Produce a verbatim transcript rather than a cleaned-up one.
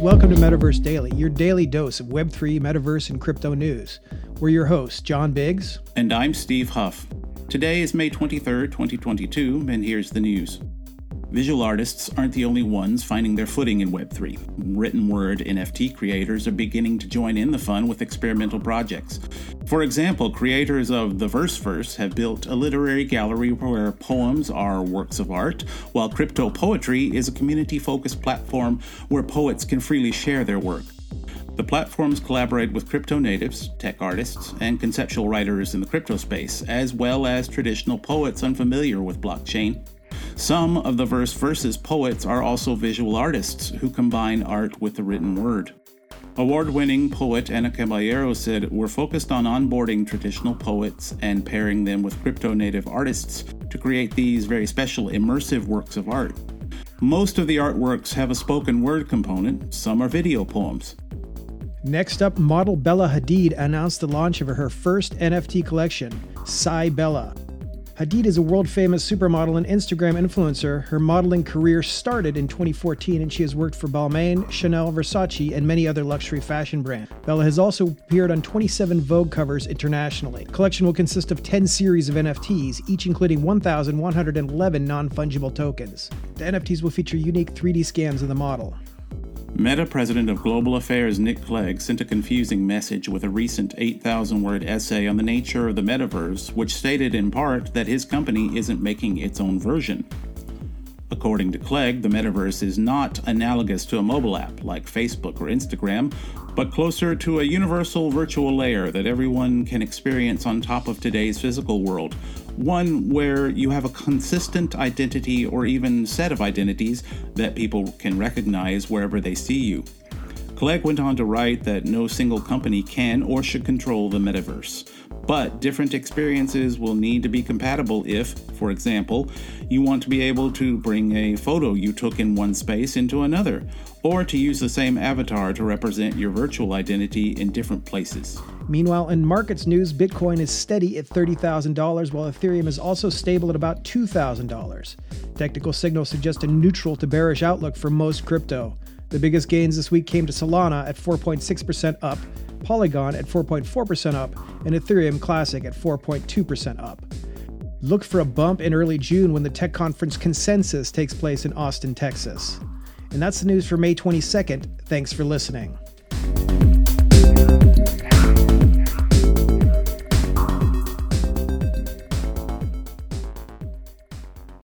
Welcome to Metaverse Daily, your daily dose of Web three, Metaverse, and crypto news. We're your hosts, John Biggs. And I'm Steve Huff. Today is May twenty-third, twenty twenty-two, and here's the news. Visual artists aren't the only ones finding their footing in Web three. Written word N F T creators are beginning to join in the fun with experimental projects. For example, creators of the Verseverse have built a literary gallery where poems are works of art, while Crypto Poetry is a community-focused platform where poets can freely share their work. The platforms collaborate with crypto natives, tech artists, and conceptual writers in the crypto space, as well as traditional poets unfamiliar with blockchain. Some of the Verseverse's poets are also visual artists who combine art with the written word. Award-winning poet Anna Caballero said, "We're focused on onboarding traditional poets and pairing them with crypto-native artists to create these very special immersive works of art. Most of the artworks have a spoken word component, some are video poems." Next up, model Bella Hadid announced the launch of her first N F T collection, CyBella. Hadid is a world-famous supermodel and Instagram influencer. Her modeling career started in twenty fourteen, and she has worked for Balmain, Chanel, Versace, and many other luxury fashion brands. Bella has also appeared on twenty-seven Vogue covers internationally. The collection will consist of ten series of N F Ts, each including one thousand one hundred eleven non-fungible tokens. The N F Ts will feature unique three D scans of the model. Meta President of Global Affairs Nick Clegg sent a confusing message with a recent eight thousand word essay on the nature of the metaverse, which stated in part that his company isn't making its own version. According to Clegg, the metaverse is not analogous to a mobile app like Facebook or Instagram, but closer to a universal virtual layer that everyone can experience on top of today's physical world, one where you have a consistent identity or even set of identities that people can recognize wherever they see you. Clegg went on to write that no single company can or should control the metaverse, but different experiences will need to be compatible if, for example, you want to be able to bring a photo you took in one space into another, or to use the same avatar to represent your virtual identity in different places. Meanwhile, in markets news, Bitcoin is steady at thirty thousand dollars, while Ethereum is also stable at about two thousand dollars. Technical signals suggest a neutral to bearish outlook for most crypto. The biggest gains this week came to Solana at four point six percent up, Polygon at four point four percent up, and Ethereum Classic at four point two percent up. Look for a bump in early June when the tech conference Consensus takes place in Austin, Texas. And that's the news for May twenty-second. Thanks for listening.